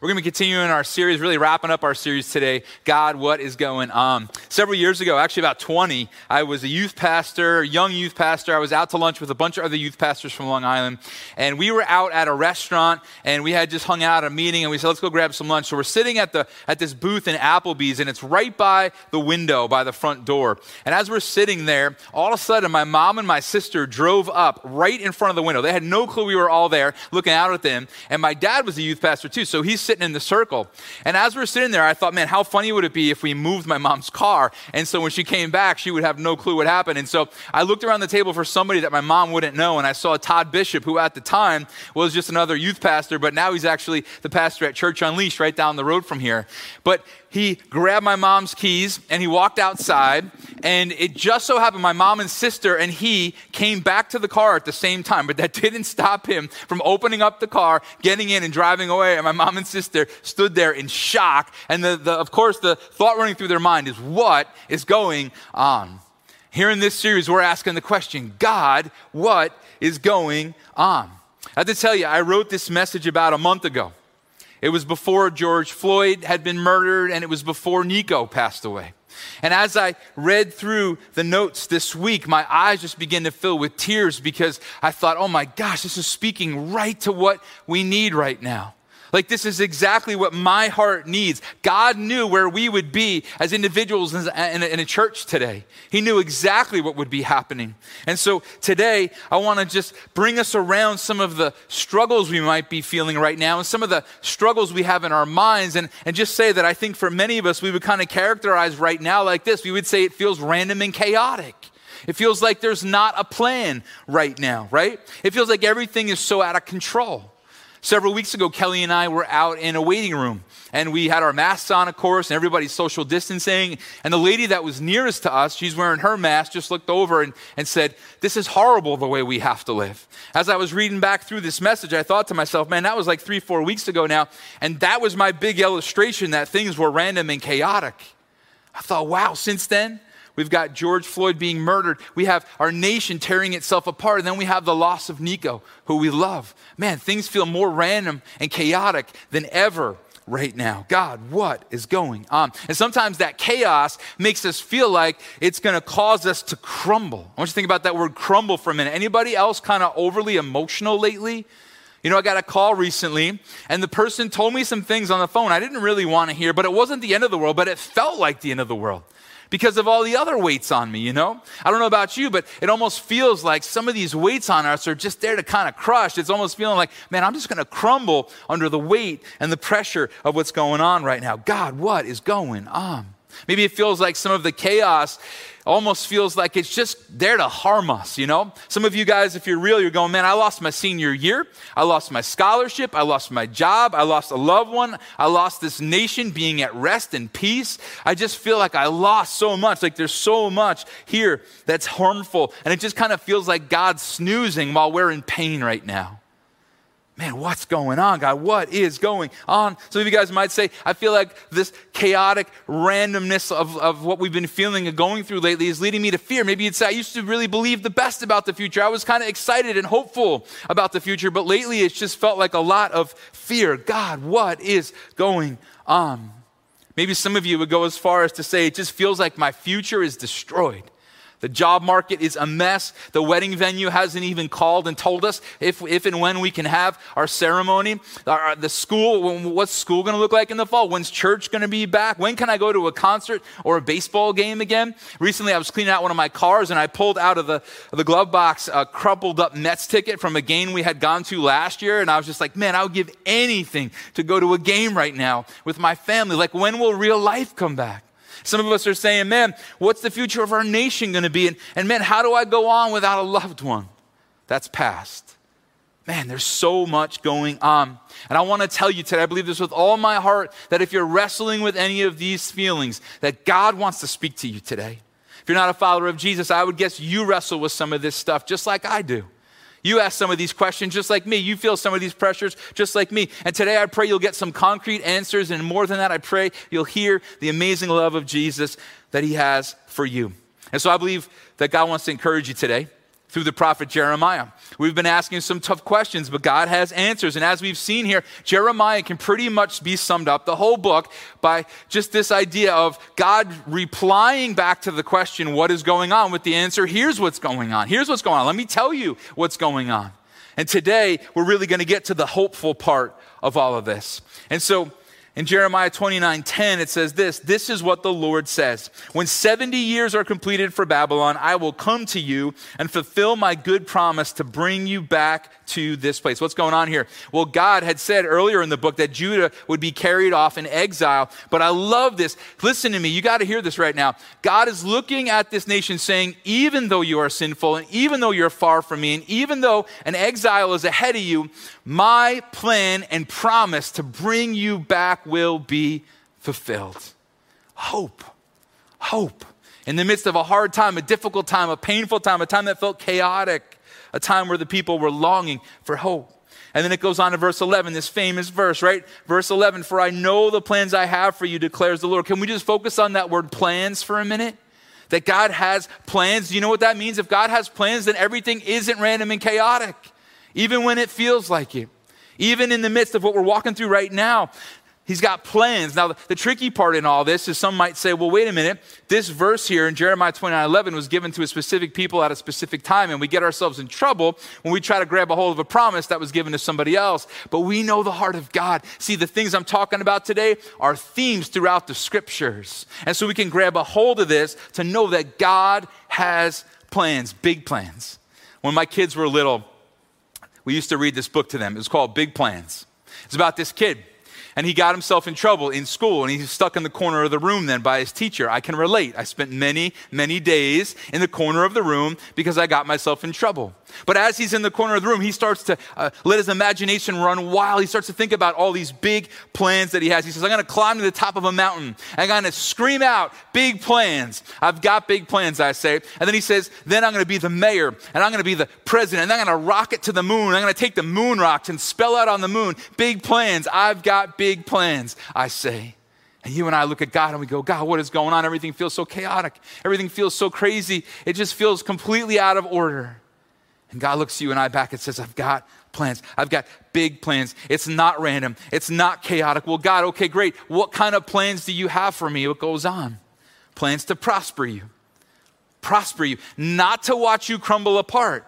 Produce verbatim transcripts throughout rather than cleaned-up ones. We're going to be continuing our series, really wrapping up our series today, God, What Is Going On? Several years ago, actually about twenty, I was a youth pastor, young youth pastor. I was out to lunch with a bunch of other youth pastors from Long Island, and we were out at a restaurant, and we had just hung out at a meeting, and we said, let's go grab some lunch. So we're sitting at the at this booth in Applebee's, and it's right by the window, by the front door. And as we're sitting there, all of a sudden, my mom and my sister drove up right in front of the window. They had no clue we were all there looking out at them, and my dad was a youth pastor too, so he's sitting in the circle. And as we were sitting there, I thought, man, how funny would it be if we moved my mom's car? And so when she came back, she would have no clue what happened. And so I looked around the table for somebody that my mom wouldn't know. And I saw Todd Bishop, who at the time was just another youth pastor, but now he's actually the pastor at Church Unleashed right down the road from here. But he grabbed my mom's keys and he walked outside. And it just so happened my mom and sister and he came back to the car at the same time, but that didn't stop him from opening up the car, getting in and driving away. And my mom and sister stood there in shock, and the, the, of course, the thought running through their mind is, what is going on? Here in this series, we're asking the question, God, what is going on? I have to tell you, I wrote this message about a month ago. It was before George Floyd had been murdered, and it was before Nico passed away. And as I read through the notes this week, my eyes just began to fill with tears because I thought, oh my gosh, this is speaking right to what we need right now. Like, this is exactly what my heart needs. God knew where we would be as individuals in a church today. He knew exactly what would be happening. And so today, I want to just bring us around some of the struggles we might be feeling right now and some of the struggles we have in our minds, and, and just say that I think for many of us, we would kind of characterize right now like this. We would say it feels random and chaotic. It feels like there's not a plan right now, right? It feels like everything is so out of control. Several weeks ago, Kelly and I were out in a waiting room, and we had our masks on, of course, and everybody's social distancing. And the lady that was nearest to us, she's wearing her mask, just looked over and, and said, this is horrible the way we have to live. As I was reading back through this message, I thought to myself, man, that was like three, four weeks ago now. And that was my big illustration that things were random and chaotic. I thought, wow, since then, we've got George Floyd being murdered. We have our nation tearing itself apart. And then we have the loss of Nico, who we love. Man, things feel more random and chaotic than ever right now. God, what is going on? And sometimes that chaos makes us feel like it's going to cause us to crumble. I want you to think about that word crumble for a minute. Anybody else kind of overly emotional lately? You know, I got a call recently, and the person told me some things on the phone I didn't really want to hear, but it wasn't the end of the world, but it felt like the end of the world, because of all the other weights on me, you know? I don't know about you, but it almost feels like some of these weights on us are just there to kind of crush. It's almost feeling like, man, I'm just gonna crumble under the weight and the pressure of what's going on right now. God, what is going on? Maybe it feels like some of the chaos almost feels like it's just there to harm us, you know? Some of you guys, if you're real, you're going, man, I lost my senior year. I lost my scholarship. I lost my job. I lost a loved one. I lost this nation being at rest and peace. I just feel like I lost so much. Like, there's so much here that's harmful. And it just kind of feels like God's snoozing while we're in pain right now. Man, what's going on, God? What is going on? Some of you guys might say, I feel like this chaotic randomness of, of what we've been feeling and going through lately is leading me to fear. Maybe you'd say, I used to really believe the best about the future. I was kind of excited and hopeful about the future, but lately it's just felt like a lot of fear. God, what is going on? Maybe some of you would go as far as to say, it just feels like my future is destroyed. The job market is a mess. The wedding venue hasn't even called and told us if, if and when we can have our ceremony. Our, the school, what's school going to look like in the fall? When's church going to be back? When can I go to a concert or a baseball game again? Recently, I was cleaning out one of my cars, and I pulled out of the, of the glove box a crumpled up Mets ticket from a game we had gone to last year. And I was just like, man, I would give anything to go to a game right now with my family. Like, when will real life come back? Some of us are saying, man, what's the future of our nation going to be? And, and man, how do I go on without a loved one? That's past. Man, there's so much going on. And I want to tell you today, I believe this with all my heart, that if you're wrestling with any of these feelings, that God wants to speak to you today. If you're not a follower of Jesus, I would guess you wrestle with some of this stuff just like I do. You ask some of these questions just like me. You feel some of these pressures just like me. And today I pray you'll get some concrete answers. And more than that, I pray you'll hear the amazing love of Jesus that he has for you. And so I believe that God wants to encourage you today. through the prophet Jeremiah. We've been asking some tough questions, but God has answers. And as we've seen here, Jeremiah can pretty much be summed up, the whole book, by just this idea of God replying back to the question, what is going on, with the answer, here's what's going on. Here's what's going on. Let me tell you what's going on. And today, we're really going to get to the hopeful part of all of this. And so in Jeremiah twenty-nine ten, it says this, this is what the Lord says. When seventy years are completed for Babylon, I will come to you and fulfill my good promise to bring you back to this place. What's going on here? Well, God had said earlier in the book that Judah would be carried off in exile, but I love this. Listen to me, you got to hear this right now. God is looking at this nation saying, even though you are sinful, and even though you're far from me, and even though an exile is ahead of you, my plan and promise to bring you back will be fulfilled. Hope, hope. In the midst of a hard time, a difficult time, a painful time, a time that felt chaotic, a time where the people were longing for hope. And then it goes on to verse eleven, this famous verse, right? Verse eleven, for I know the plans I have for you, declares the Lord. Can we just focus on that word plans for a minute? That God has plans. Do you know what that means? If God has plans, then everything isn't random and chaotic, even when it feels like it. Even in the midst of what we're walking through right now, He's got plans. Now, the tricky part in all this is some might say, well, wait a minute. This verse here in Jeremiah twenty-nine eleven was given to a specific people at a specific time, and we get ourselves in trouble when we try to grab a hold of a promise that was given to somebody else. But we know the heart of God. See, the things I'm talking about today are themes throughout the scriptures. And so we can grab a hold of this to know that God has plans, big plans. When my kids were little, we used to read this book to them. It was called Big Plans. It's about this kid. And he got himself in trouble in school, and he's stuck in the corner of the room then by his teacher. I can relate. I spent many, many days in the corner of the room because I got myself in trouble. But as he's in the corner of the room, he starts to uh, let his imagination run wild. He starts to think about all these big plans that he has. He says, I'm going to climb to the top of a mountain. I'm going to scream out, big plans. I've got big plans, I say. And then he says, then I'm going to be the mayor, and I'm going to be the president, and I'm going to rocket to the moon. I'm going to take the moon rocks and spell out on the moon, big plans. I've got big plans, I say. And you and I look at God and we go, God, what is going on? Everything feels so chaotic. Everything feels so crazy. It just feels completely out of order. And God looks at you and I back and says, I've got plans. I've got big plans. It's not random. It's not chaotic. Well, God, okay, great. What kind of plans do you have for me? What goes on? Plans to prosper you. Prosper you. Not to watch you crumble apart.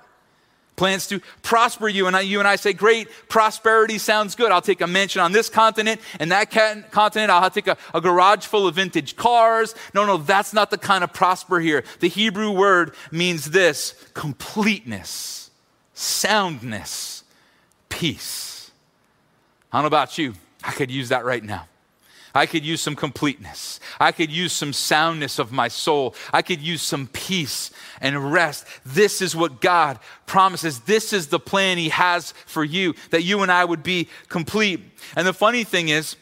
Plans to prosper you. And I, you and I say, great, prosperity sounds good. I'll take a mansion on this continent and that continent. I'll take a, a garage full of vintage cars. No, no, that's not the kind of prosper here. The Hebrew word means this, completeness, soundness, peace. I don't know about you. I could use that right now. I could use some completeness. I could use some soundness of my soul. I could use some peace and rest. This is what God promises. This is the plan He has for you, that you and I would be complete. And the funny thing is,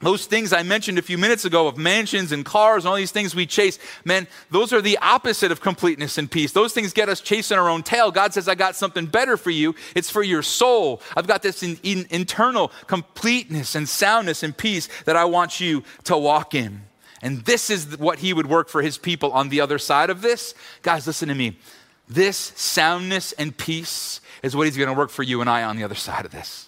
those things I mentioned a few minutes ago of mansions and cars and all these things we chase, man, those are the opposite of completeness and peace. Those things get us chasing our own tail. God says, I got something better for you. It's for your soul. I've got this in, in, internal completeness and soundness and peace that I want you to walk in. And this is what He would work for His people on the other side of this. Guys, listen to me. This soundness and peace is what He's going to work for you and I on the other side of this.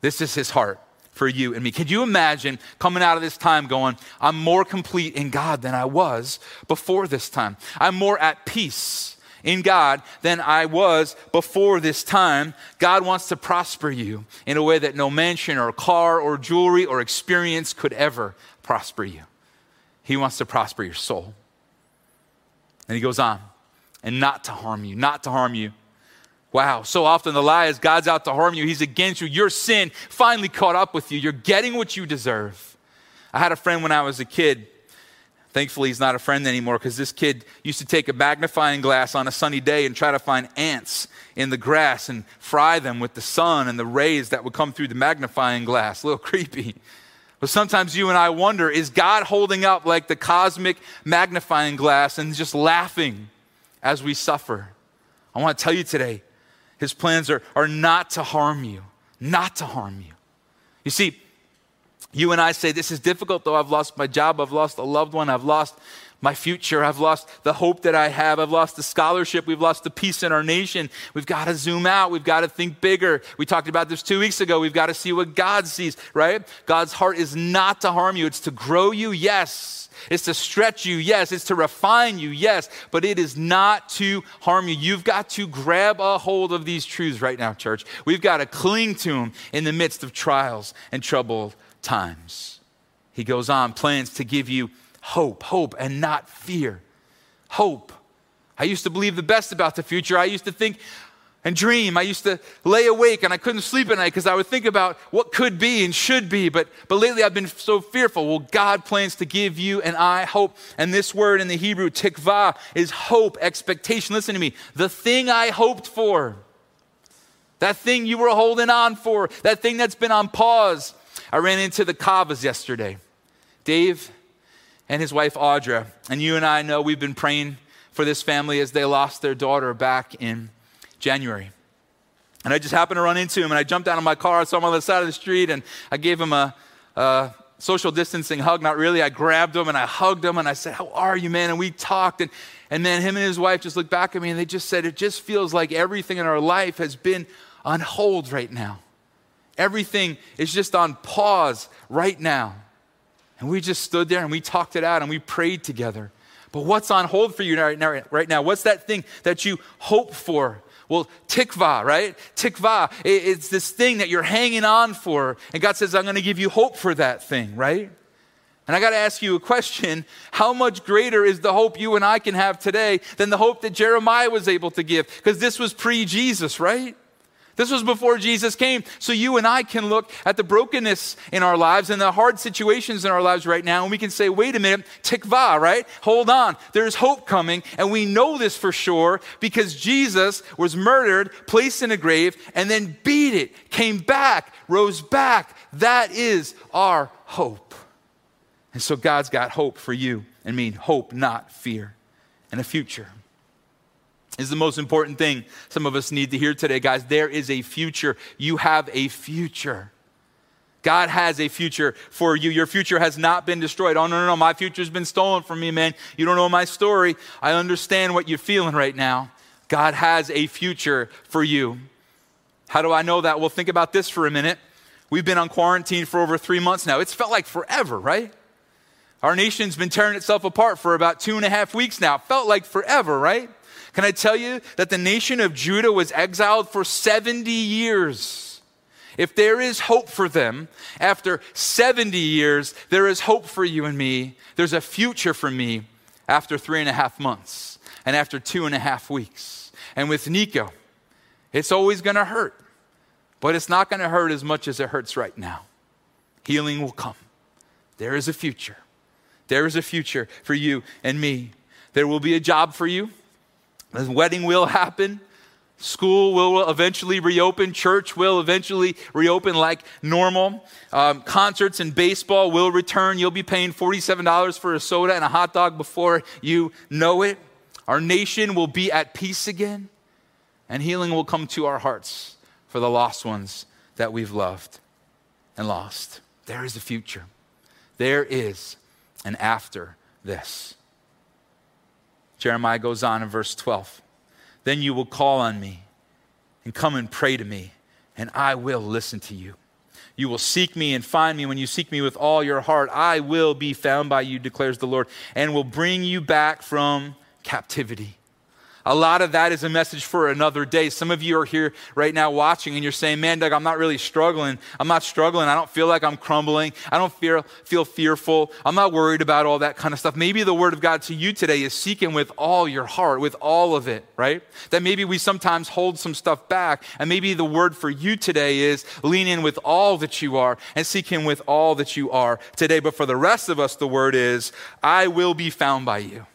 This is His heart for you and me. Could you imagine coming out of this time going, I'm more complete in God than I was before this time. I'm more at peace in God than I was before this time. God wants to prosper you in a way that no mansion or car or jewelry or experience could ever prosper you. He wants to prosper your soul. And He goes on, and not to harm you, not to harm you. Wow, so often the lie is God's out to harm you. He's against you. Your sin finally caught up with you. You're getting what you deserve. I had a friend when I was a kid. Thankfully, he's not a friend anymore, because this kid used to take a magnifying glass on a sunny day and try to find ants in the grass and fry them with the sun and the rays that would come through the magnifying glass. A little creepy. But sometimes you and I wonder, is God holding up like the cosmic magnifying glass and just laughing as we suffer? I want to tell you today, His plans are, are not to harm you, not to harm you. You see, you and I say, this is difficult though. I've lost my job. I've lost a loved one. I've lost my future. I've lost the hope that I have. I've lost the scholarship. We've lost the peace in our nation. We've got to zoom out. We've got to think bigger. We talked about this two weeks ago. We've got to see what God sees, right? God's heart is not to harm you. It's to grow you, yes. It's to stretch you, yes. It's to refine you, yes. But it is not to harm you. You've got to grab a hold of these truths right now, church. We've got to cling to them in the midst of trials and troubled times. He goes on, plans to give you hope, hope and not fear. Hope. I used to believe the best about the future. I used to think and dream. I used to lay awake and I couldn't sleep at night because I would think about what could be and should be. But, but lately I've been so fearful. Well, God plans to give you and I hope. And this word in the Hebrew, tikvah, is hope, expectation. Listen to me. The thing I hoped for, that thing you were holding on for, that thing that's been on pause. I ran into the Kavas yesterday. Dave and his wife, Audra. And you and I know we've been praying for this family as they lost their daughter back in January. And I just happened to run into him and I jumped out of my car. I saw him on the side of the street and I gave him a, a social distancing hug. Not really. I grabbed him and I hugged him and I said, how are you, man? And we talked. And, and then him and his wife just looked back at me and they just said, it just feels like everything in our life has been on hold right now. Everything is just on pause right now. And we just stood there and we talked it out and we prayed together. But what's on hold for you right now? Right now? What's that thing that you hope for? Well, tikvah, right? Tikvah, it's this thing that you're hanging on for. And God says, I'm going to give you hope for that thing, right? And I got to ask you a question. How much greater is the hope you and I can have today than the hope that Jeremiah was able to give? Because this was pre-Jesus, right? This was before Jesus came. So you and I can look at the brokenness in our lives and the hard situations in our lives right now. And we can say, wait a minute, tikvah, right? Hold on. There's hope coming. And we know this for sure because Jesus was murdered, placed in a grave, and then beat it, came back, rose back. That is our hope. And so God's got hope for you and me. Hope, not fear, and a future. Is the most important thing some of us need to hear today, guys. There is a future. You have a future. God has a future for you. Your future has not been destroyed. Oh, no, no, no. My future's been stolen from me, man. You don't know my story. I understand what you're feeling right now. God has a future for you. How do I know that? Well, think about this for a minute. We've been on quarantine for over three months now. It's felt like forever, right? Our nation's been tearing itself apart for about two and a half weeks now. Felt like forever, right? Can I tell you that the nation of Judah was exiled for seventy years? If there is hope for them, after seventy years, there is hope for you and me. There's a future for me after three and a half months and after two and a half weeks. And with Nico, it's always going to hurt, but it's not going to hurt as much as it hurts right now. Healing will come. There is a future. There is a future for you and me. There will be a job for you. The wedding will happen. School will eventually reopen. Church will eventually reopen like normal. Um, concerts and baseball will return. You'll be paying forty-seven dollars for a soda and a hot dog before you know it. Our nation will be at peace again. And healing will come to our hearts for the lost ones that we've loved and lost. There is a future. There is an after this. Jeremiah goes on in verse twelve. Then you will call on me and come and pray to me, and I will listen to you. You will seek me and find me when you seek me with all your heart. I will be found by you, declares the Lord, and will bring you back from captivity. A lot of that is a message for another day. Some of you are here right now watching and you're saying, man, Doug, I'm not really struggling. I'm not struggling. I don't feel like I'm crumbling. I don't feel, feel fearful. I'm not worried about all that kind of stuff. Maybe the word of God to you today is seek him with all your heart, with all of it, right? That maybe we sometimes hold some stuff back. And maybe the word for you today is lean in with all that you are and seek him with all that you are today. But for the rest of us, the word is, I will be found by you.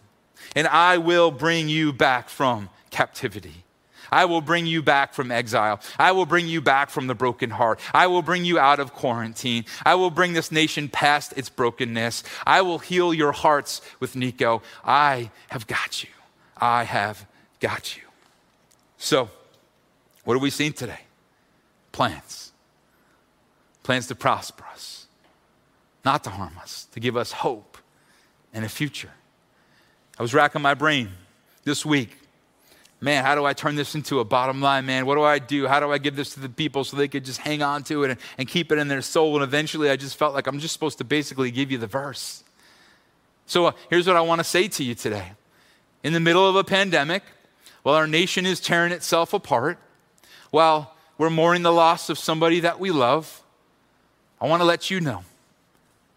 And I will bring you back from captivity. I will bring you back from exile. I will bring you back from the broken heart. I will bring you out of quarantine. I will bring this nation past its brokenness. I will heal your hearts with Nico. I have got you. I have got you. So, what have we seen today? Plans. Plans to prosper us, not to harm us, to give us hope and a future. I was racking my brain this week. Man, how do I turn this into a bottom line, man? What do I do? How do I give this to the people so they could just hang on to it and, and keep it in their soul? And eventually I just felt like I'm just supposed to basically give you the verse. So uh, here's what I want to say to you today. In the middle of a pandemic, while our nation is tearing itself apart, while we're mourning the loss of somebody that we love, I want to let you know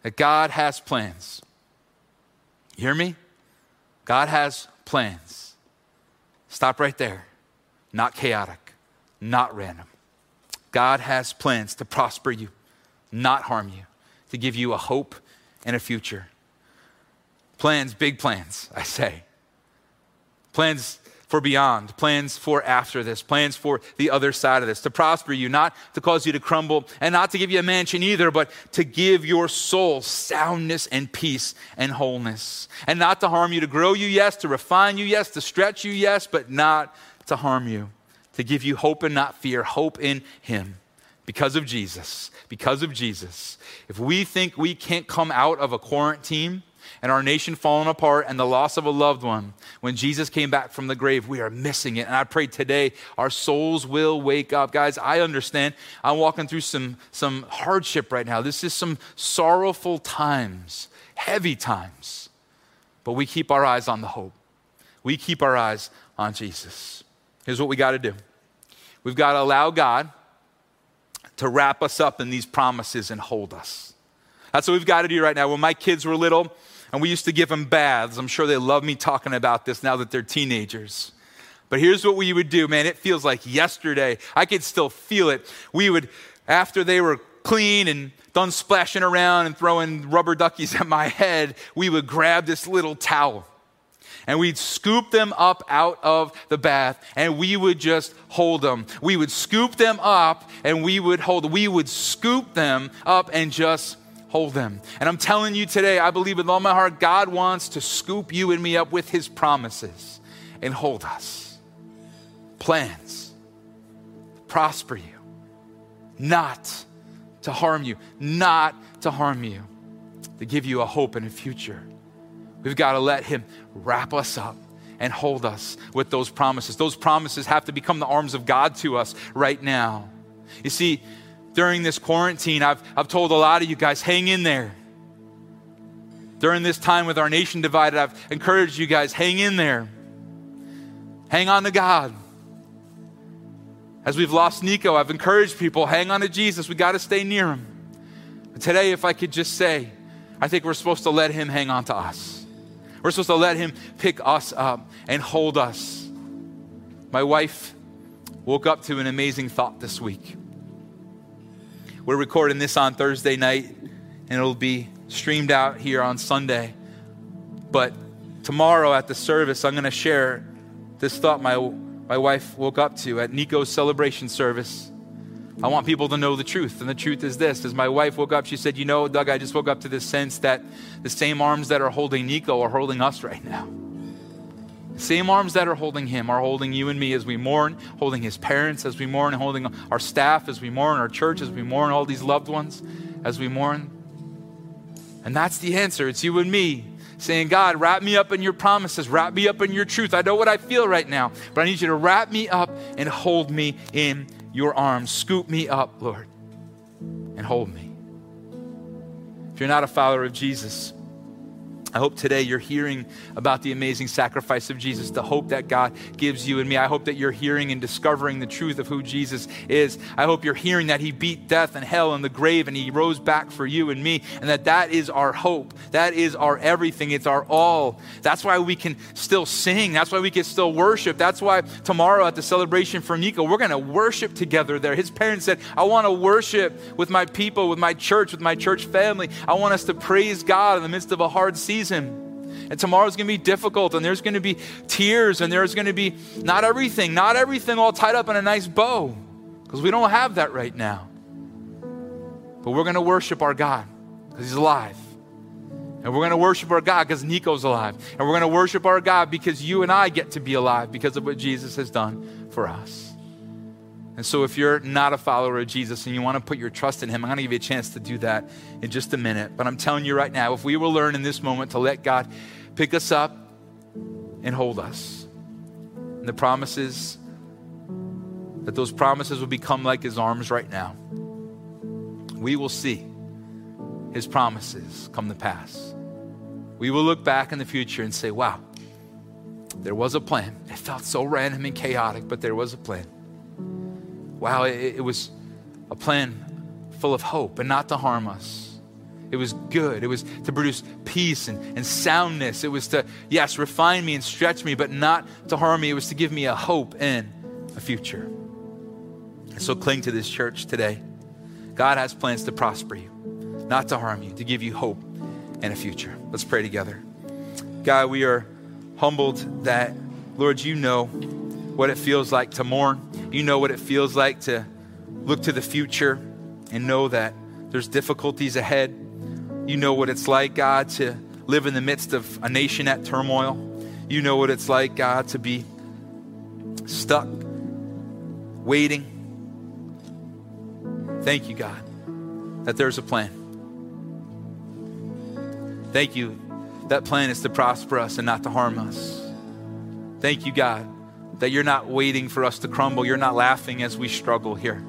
that God has plans. You hear me? God has plans. Stop right there. Not chaotic, not random. God has plans to prosper you, not harm you, to give you a hope and a future. Plans, big plans, I say. Plans for beyond, plans for after this, plans for the other side of this, to prosper you, not to cause you to crumble, and not to give you a mansion either, but to give your soul soundness and peace and wholeness, and not to harm you, to grow you, yes, to refine you, yes, to stretch you, yes, but not to harm you, to give you hope and not fear, hope in him. Because of Jesus, because of Jesus. If we think we can't come out of a quarantine, and our nation falling apart and the loss of a loved one, when Jesus came back from the grave, we are missing it. And I pray today our souls will wake up. Guys, I understand. I'm walking through some, some hardship right now. This is some sorrowful times, heavy times. But we keep our eyes on the hope. We keep our eyes on Jesus. Here's what we got to do. We've got to allow God to wrap us up in these promises and hold us. That's what we've got to do right now. When my kids were little, and we used to give them baths. I'm sure they love me talking about this now that they're teenagers. But here's what we would do, man. It feels like yesterday. I could still feel it. We would, after they were clean and done splashing around and throwing rubber duckies at my head, we would grab this little towel. And we'd scoop them up out of the bath, and we would just hold them. We would scoop them up, and we would hold them. We would scoop them up and just hold them. And I'm telling you today, I believe with all my heart, God wants to scoop you and me up with his promises and hold us. Plans to prosper you, not to harm you, not to harm you, to give you a hope and a future. We've got to let him wrap us up and hold us with those promises. Those promises have to become the arms of God to us right now. You see, during this quarantine, I've, I've told a lot of you guys, hang in there. During this time with our nation divided, I've encouraged you guys, hang in there. Hang on to God. As we've lost Nico, I've encouraged people, hang on to Jesus. We got to stay near him. But today, if I could just say, I think we're supposed to let him hang on to us. We're supposed to let him pick us up and hold us. My wife woke up to an amazing thought this week. We're recording this on Thursday night, and it'll be streamed out here on Sunday. But tomorrow at the service, I'm going to share this thought my, my wife woke up to at Nico's celebration service. I want people to know the truth, and the truth is this. As my wife woke up, she said, you know, Doug, I just woke up to this sense that the same arms that are holding Nico are holding us right now. The same arms that are holding him are holding you and me as we mourn, holding his parents as we mourn, holding our staff as we mourn, our church as we mourn, all these loved ones as we mourn. And that's the answer. It's you and me saying, God, wrap me up in your promises. Wrap me up in your truth. I know what I feel right now, but I need you to wrap me up and hold me in your arms. Scoop me up, Lord, and hold me. If you're not a follower of Jesus, I hope today you're hearing about the amazing sacrifice of Jesus, the hope that God gives you and me. I hope that you're hearing and discovering the truth of who Jesus is. I hope you're hearing that he beat death and hell and the grave and he rose back for you and me, and that that is our hope. That is our everything. It's our all. That's why we can still sing. That's why we can still worship. That's why tomorrow at the celebration for Nico, we're going to worship together there. His parents said, I want to worship with my people, with my church, with my church family. I want us to praise God in the midst of a hard season. Him. And tomorrow's going to be difficult, and there's going to be tears, and there's going to be not everything, not everything all tied up in a nice bow, because we don't have that right now. But we're going to worship our God because he's alive. And we're going to worship our God because Nico's alive. And we're going to worship our God because you and I get to be alive because of what Jesus has done for us. And so if you're not a follower of Jesus and you want to put your trust in him, I'm going to give you a chance to do that in just a minute. But I'm telling you right now, if we will learn in this moment to let God pick us up and hold us. And the promises, that those promises will become like his arms right now. We will see his promises come to pass. We will look back in the future and say, wow, there was a plan. It felt so random and chaotic, but there was a plan. Wow, it, it was a plan full of hope and not to harm us. It was good. It was to produce peace and, and soundness. It was to, yes, refine me and stretch me, but not to harm me. It was to give me a hope and a future. And so cling to this, church, today. God has plans to prosper you, not to harm you, to give you hope and a future. Let's pray together. God, we are humbled that, Lord, you know what it feels like to mourn. You know what it feels like to look to the future and know that there's difficulties ahead. You know what it's like, God, to live in the midst of a nation at turmoil. You know what it's like, God, to be stuck, waiting. Thank you, God, that there's a plan. Thank you. That plan is to prosper us and not to harm us. Thank you, God, that you're not waiting for us to crumble. You're not laughing as we struggle here.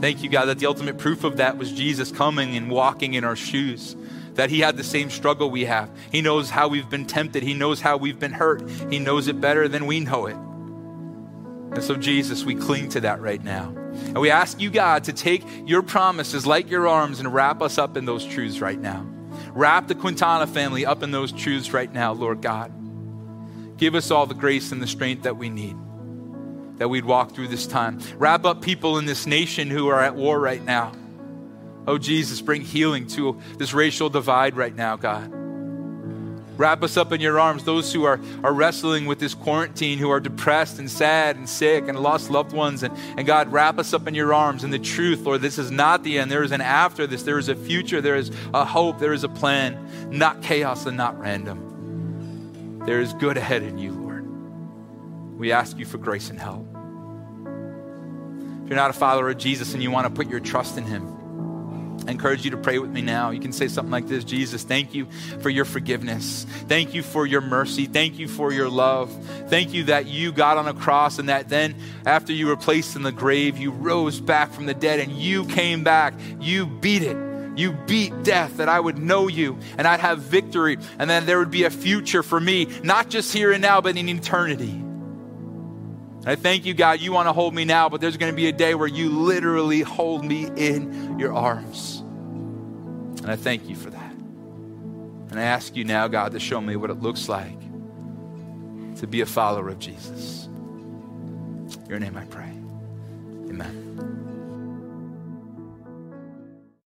Thank you, God, that the ultimate proof of that was Jesus coming and walking in our shoes, that he had the same struggle we have. He knows how we've been tempted. He knows how we've been hurt. He knows it better than we know it. And so, Jesus, we cling to that right now. And we ask you, God, to take your promises like your arms and wrap us up in those truths right now. Wrap the Quintana family up in those truths right now, Lord God. Give us all the grace and the strength that we need, that we'd walk through this time. Wrap up people in this nation who are at war right now. Oh, Jesus, bring healing to this racial divide right now, God. Wrap us up in your arms, those who are, are wrestling with this quarantine, who are depressed and sad and sick and lost loved ones. And, and God, wrap us up in your arms. And the truth, Lord, this is not the end. There is an after this. There is a future. There is a hope. There is a plan, not chaos and not random. There is good ahead in you, Lord. We ask you for grace and help. If you're not a follower of Jesus and you want to put your trust in him, I encourage you to pray with me now. You can say something like this: Jesus, thank you for your forgiveness. Thank you for your mercy. Thank you for your love. Thank you that you got on a cross and that then after you were placed in the grave, you rose back from the dead and you came back. You beat it. You beat death, that I would know you and I'd have victory and that there would be a future for me, not just here and now, but in eternity. I thank you, God, you want to hold me now, but there's going to be a day where you literally hold me in your arms. And I thank you for that. And I ask you now, God, to show me what it looks like to be a follower of Jesus. In your name I pray. Amen.